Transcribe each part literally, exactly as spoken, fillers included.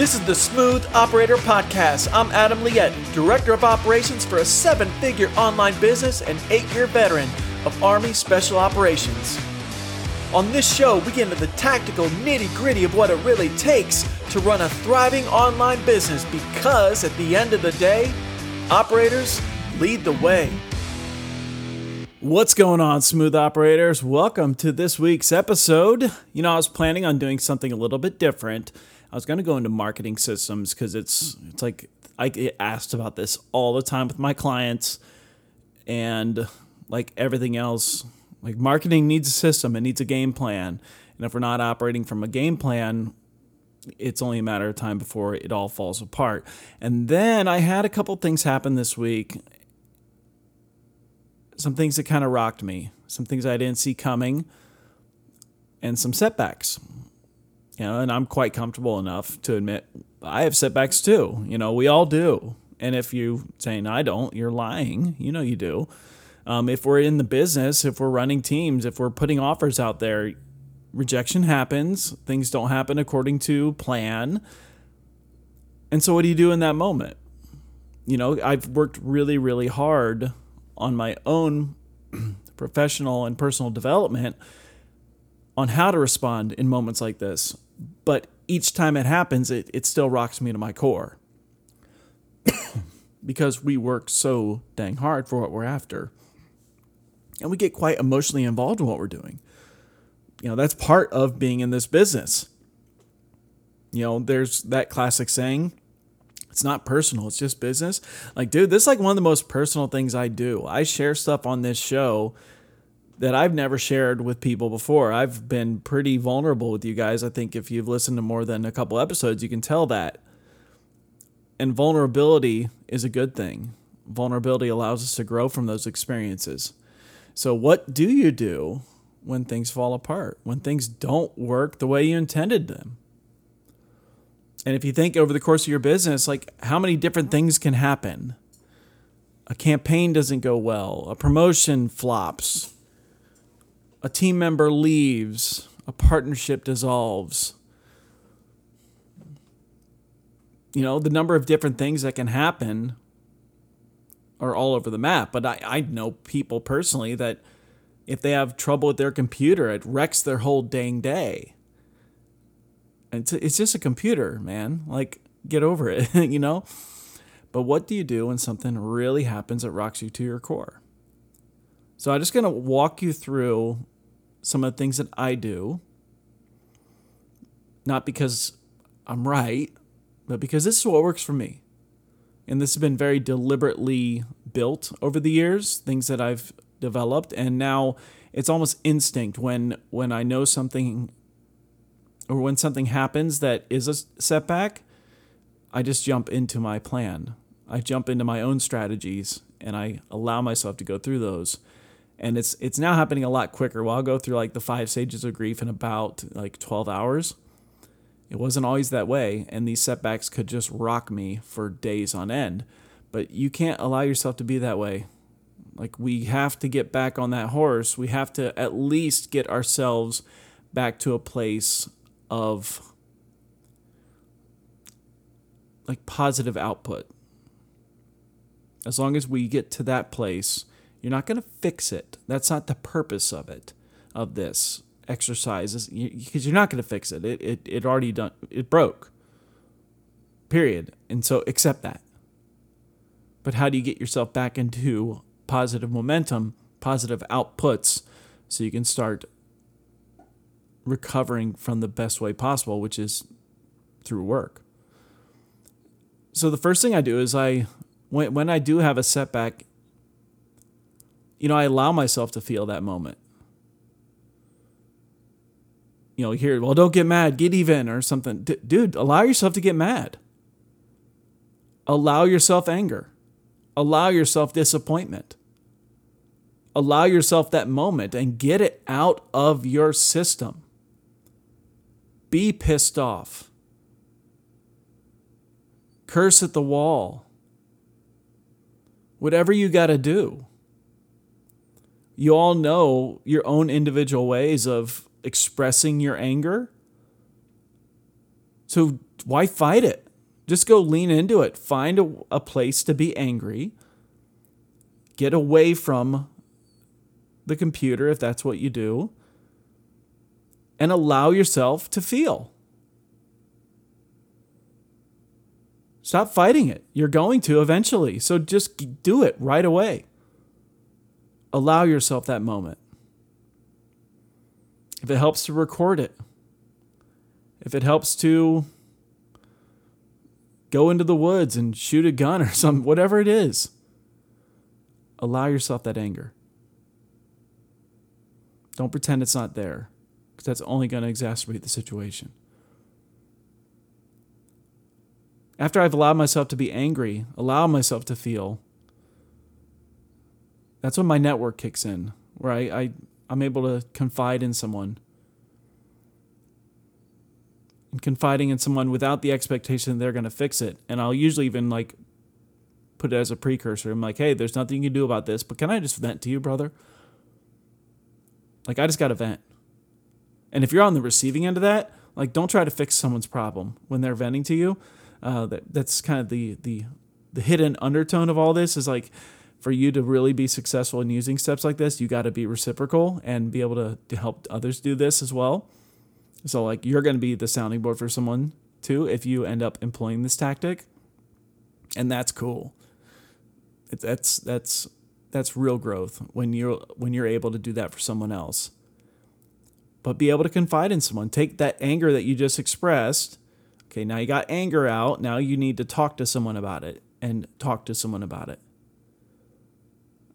This is the Smooth Operator Podcast. I'm Adam Liette, Director of Operations for a seven-figure online business and eight-year veteran of Army Special Operations. On this show, we get into the tactical nitty-gritty of what it really takes to run a thriving online business because, at the end of the day, operators lead the way. What's going on, Smooth Operators? Welcome to this week's episode. You know, I was planning on doing something a little bit different. I was going to go into marketing systems because it's it's like I get asked about this all the time with my clients, and like everything else, like marketing needs a system, it needs a game plan, and if we're not operating from a game plan, it's only a matter of time before it all falls apart. And then I had a couple things happen this week. Some things that kind of rocked me, some things I didn't see coming, and some setbacks. You know, and I'm quite comfortable enough to admit I have setbacks too. You know, we all do. And if you're saying I don't, you're lying. You know you do. Um, if we're in the business, if we're running teams, if we're putting offers out there, rejection happens. Things don't happen according to plan. And so what do you do in that moment? You know, I've worked really, really hard on my own professional and personal development on how to respond in moments like this. But each time it happens, it, it still rocks me to my core because we work so dang hard for what we're after. And we get quite emotionally involved in what we're doing. You know, that's part of being in this business. You know, there's that classic saying, it's not personal, it's just business. Like, dude, this is like one of the most personal things I do. I share stuff on this show that I've never shared with people before. I've been pretty vulnerable with you guys. I think if you've listened to more than a couple episodes, you can tell that. And vulnerability is a good thing. Vulnerability allows us to grow from those experiences. So what do you do when things fall apart, when things don't work the way you intended them? And if you think over the course of your business, like how many different things can happen? A campaign doesn't go well. A promotion flops. A team member leaves. A partnership dissolves. You know, the number of different things that can happen are all over the map. But I, I know people personally that if they have trouble with their computer, it wrecks their whole dang day. It's, it's just a computer, man. Like, get over it, you know? But what do you do when something really happens that rocks you to your core? So I'm just going to walk you through some of the things that I do. Not because I'm right, but because this is what works for me. And this has been very deliberately built over the years, things that I've developed. And now it's almost instinct when when I know something or when something happens that is a setback, I just jump into my plan. I jump into my own strategies, and I allow myself to go through those. And it's it's now happening a lot quicker. Well, I'll go through like the five stages of grief in about like twelve hours. It wasn't always that way, and these setbacks could just rock me for days on end. But you can't allow yourself to be that way. Like, we have to get back on that horse. We have to at least get ourselves back to a place of like positive output. As long as we get to that place, you're not going to fix it. That's not the purpose of it, of this exercise, because you're not going to fix it. It, it. it already done, it broke, period. And so accept that. But how do you get yourself back into positive momentum, positive outputs, so you can start recovering from the best way possible, which is through work? So the first thing I do is I, when, when I do have a setback, you know, I allow myself to feel that moment. You know, you hear, well, don't get mad, get even or something. D- dude, allow yourself to get mad. Allow yourself anger. Allow yourself disappointment. Allow yourself that moment and get it out of your system. Be pissed off. Curse at the wall. Whatever you got to do. You all know your own individual ways of expressing your anger. So why fight it? Just go lean into it. Find a, a place to be angry. Get away from the computer if that's what you do. And allow yourself to feel. Stop fighting it. You're going to eventually. So just do it right away. Allow yourself that moment. If it helps to record it. If it helps to go into the woods and shoot a gun or something, whatever it is. Allow yourself that anger. Don't pretend it's not there. Because that's only going to exacerbate the situation. After I've allowed myself to be angry, allow myself to feel, that's when my network kicks in, where I, I, I'm able to confide in someone. And confiding in someone without the expectation they're going to fix it. And I'll usually even like put it as a precursor. I'm like, hey, there's nothing you can do about this, but can I just vent to you, brother? Like, I just got to vent. And if you're on the receiving end of that, like, don't try to fix someone's problem when they're venting to you. Uh, that that's kind of the, the the hidden undertone of all this is like, for you to really be successful in using steps like this, you got to be reciprocal and be able to, to help others do this as well. So like, you're going to be the sounding board for someone too if you end up employing this tactic, and that's cool. It, that's that's that's real growth when you're when you're able to do that for someone else. But be able to confide in someone. Take that anger that you just expressed. Okay, now you got anger out. Now you need to talk to someone about it and talk to someone about it.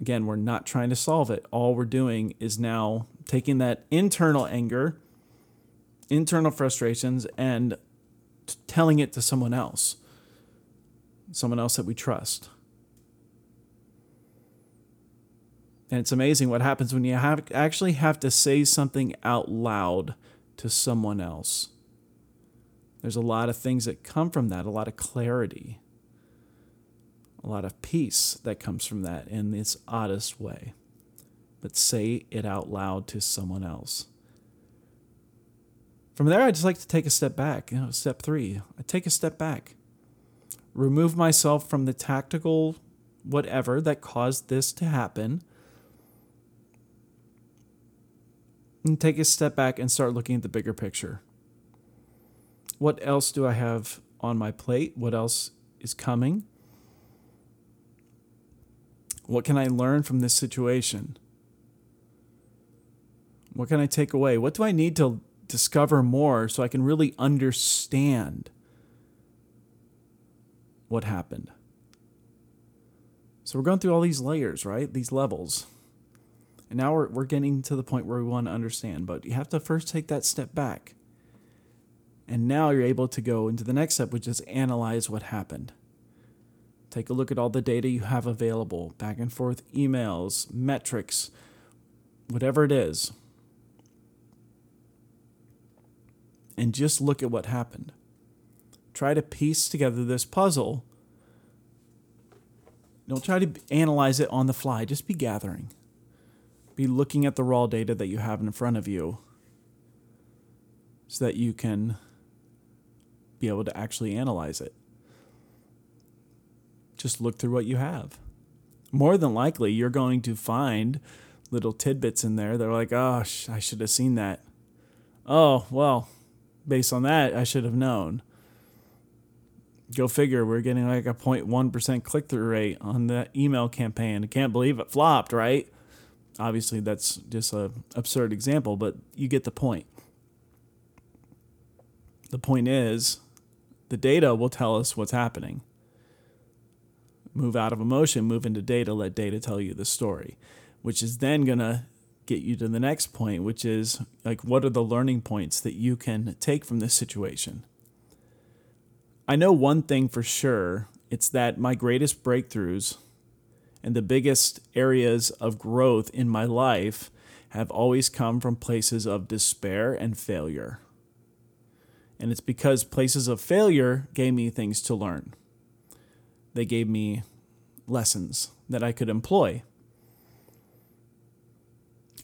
Again, we're not trying to solve it. All we're doing is now taking that internal anger, internal frustrations, and t- telling it to someone else, someone else that we trust. And it's amazing what happens when you have, actually have to say something out loud to someone else. There's a lot of things that come from that, a lot of clarity, a lot of peace that comes from that in this oddest way. But say it out loud to someone else. From there, I just like to take a step back. You know, step three, I take a step back. Remove myself from the tactical whatever that caused this to happen. And take a step back and start looking at the bigger picture. What else do I have on my plate? What else is coming? What can I learn from this situation? What can I take away? What do I need to discover more so I can really understand what happened? So we're going through all these layers, right? These levels. And now we're, we're getting to the point where we want to understand. But you have to first take that step back. And now you're able to go into the next step, which is analyze what happened. Take a look at all the data you have available, back and forth emails, metrics, whatever it is. And just look at what happened. Try to piece together this puzzle. Don't try to analyze it on the fly. Just be gathering. Be looking at the raw data that you have in front of you so that you can be able to actually analyze it. Just look through what you have. More than likely, you're going to find little tidbits in there that are like, oh, sh- I should have seen that. Oh, well, based on that, I should have known. Go figure, we're getting like a zero point one percent click-through rate on the email campaign. I can't believe it flopped, right? Obviously, that's just an absurd example, but you get the point. The point is, the data will tell us what's happening. Move out of emotion, move into data, let data tell you the story, which is then going to get you to the next point, which is like, what are the learning points that you can take from this situation? I know one thing for sure. It's that my greatest breakthroughs and the biggest areas of growth in my life have always come from places of despair and failure. And it's because places of failure gave me things to learn. They gave me lessons that I could employ.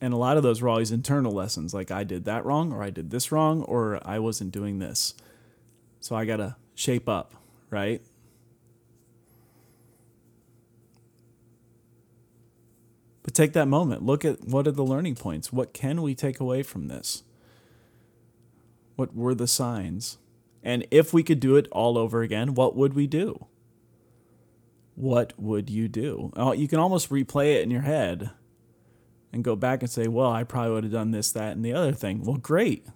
And a lot of those were always internal lessons, like I did that wrong, or I did this wrong, or I wasn't doing this. So I got to shape up, right? But take that moment. Look at what are the learning points? What can we take away from this? What were the signs? And if we could do it all over again, what would we do? What would you do? Oh, you can almost replay it in your head and go back and say, well, I probably would have done this, that, and the other thing. Well, great.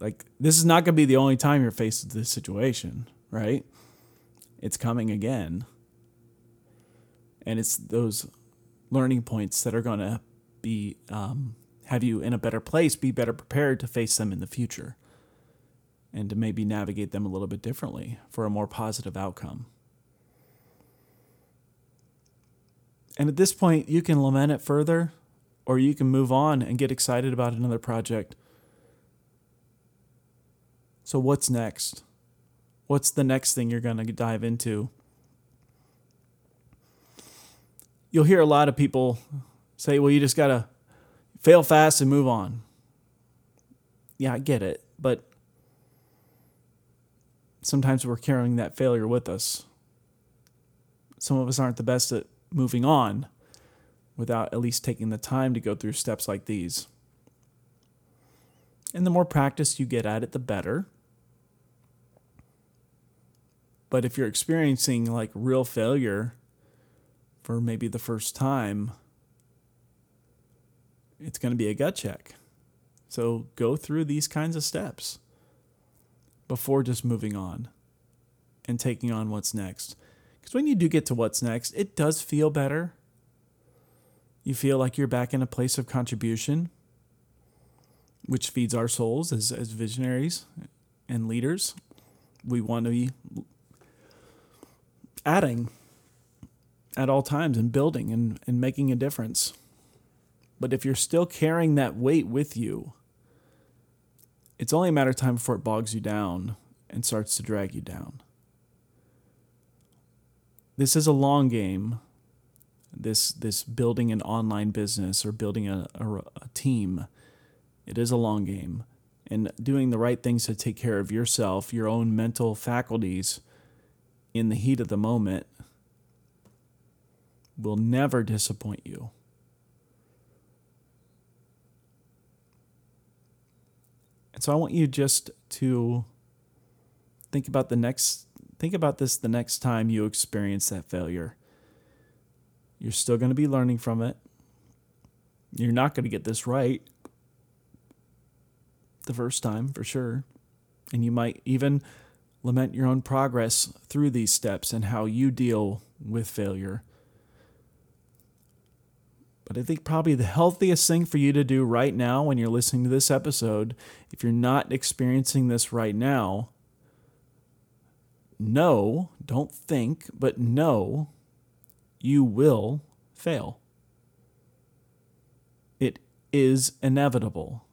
Like, this is not going to be the only time you're faced with this situation, right? It's coming again. And it's those learning points that are going to be um, have you in a better place, be better prepared to face them in the future, and to maybe navigate them a little bit differently for a more positive outcome. And at this point, you can lament it further, or you can move on and get excited about another project. So what's next? What's the next thing you're going to dive into? You'll hear a lot of people say, well, you just got to fail fast and move on. Yeah, I get it. But sometimes we're carrying that failure with us. Some of us aren't the best at moving on without at least taking the time to go through steps like these. And the more practice you get at it, the better. But if you're experiencing like real failure for maybe the first time, it's going to be a gut check. So go through these kinds of steps before just moving on and taking on what's next. Because when you do get to what's next, it does feel better. You feel like you're back in a place of contribution, which feeds our souls as, as visionaries and leaders. We want to be adding at all times and building and, and making a difference. But if you're still carrying that weight with you, it's only a matter of time before it bogs you down and starts to drag you down. This is a long game, this this building an online business or building a, a, a team. It is a long game. And doing the right things to take care of yourself, your own mental faculties in the heat of the moment will never disappoint you. And so I want you just to think about the next Think about this the next time you experience that failure. You're still going to be learning from it. You're not going to get this right the first time, for sure. And you might even lament your own progress through these steps and how you deal with failure. But I think probably the healthiest thing for you to do right now when you're listening to this episode, if you're not experiencing this right now, No, don't think, but no, you will fail. It is inevitable.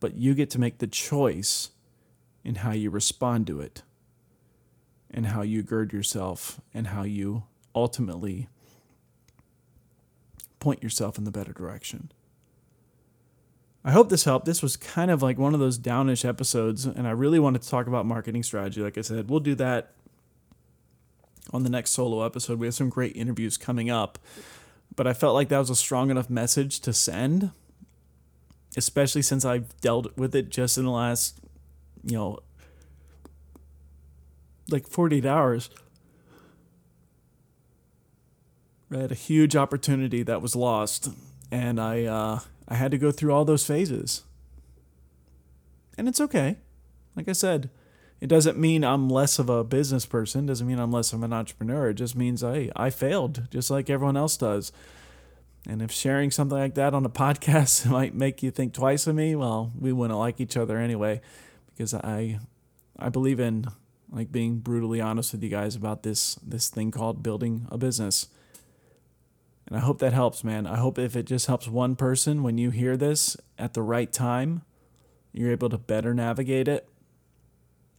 But you get to make the choice in how you respond to it, and how you gird yourself, and how you ultimately point yourself in the better direction. I hope this helped. This was kind of like one of those downish episodes, and I really wanted to talk about marketing strategy. Like I said, we'll do that on the next solo episode. We have some great interviews coming up, but I felt like that was a strong enough message to send, especially since I've dealt with it just in the last, you know, like forty-eight hours. I had a huge opportunity that was lost, and I, uh, I had to go through all those phases. And it's okay. Like I said, it doesn't mean I'm less of a business person. Doesn't mean I'm less of an entrepreneur. It just means I, I failed, just like everyone else does. And if sharing something like that on a podcast might make you think twice of me, well, we wouldn't like each other anyway, because I I believe in like being brutally honest with you guys about this this thing called building a business. And I hope that helps, man. I hope if it just helps one person, when you hear this at the right time, you're able to better navigate it.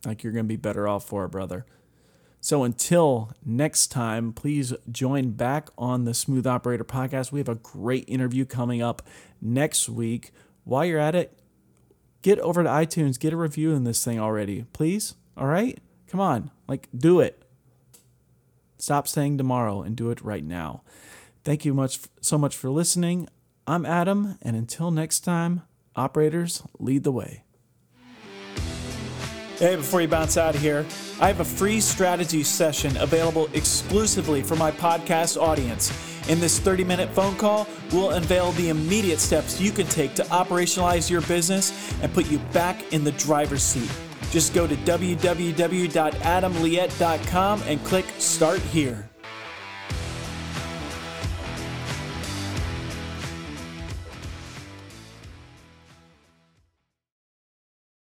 Like, you're going to be better off for it, brother. So until next time, please join back on the Smooth Operator Podcast. We have a great interview coming up next week. While you're at it, get over to iTunes, get a review in this thing already, please. All right? Come on. Like, do it. Stop saying tomorrow and do it right now. Thank you much so much for listening. I'm Adam, and until next time, operators, lead the way. Hey, before you bounce out of here, I have a free strategy session available exclusively for my podcast audience. In this thirty-minute phone call, we'll unveil the immediate steps you can take to operationalize your business and put you back in the driver's seat. Just go to w w w dot adam liette dot com and click Start Here.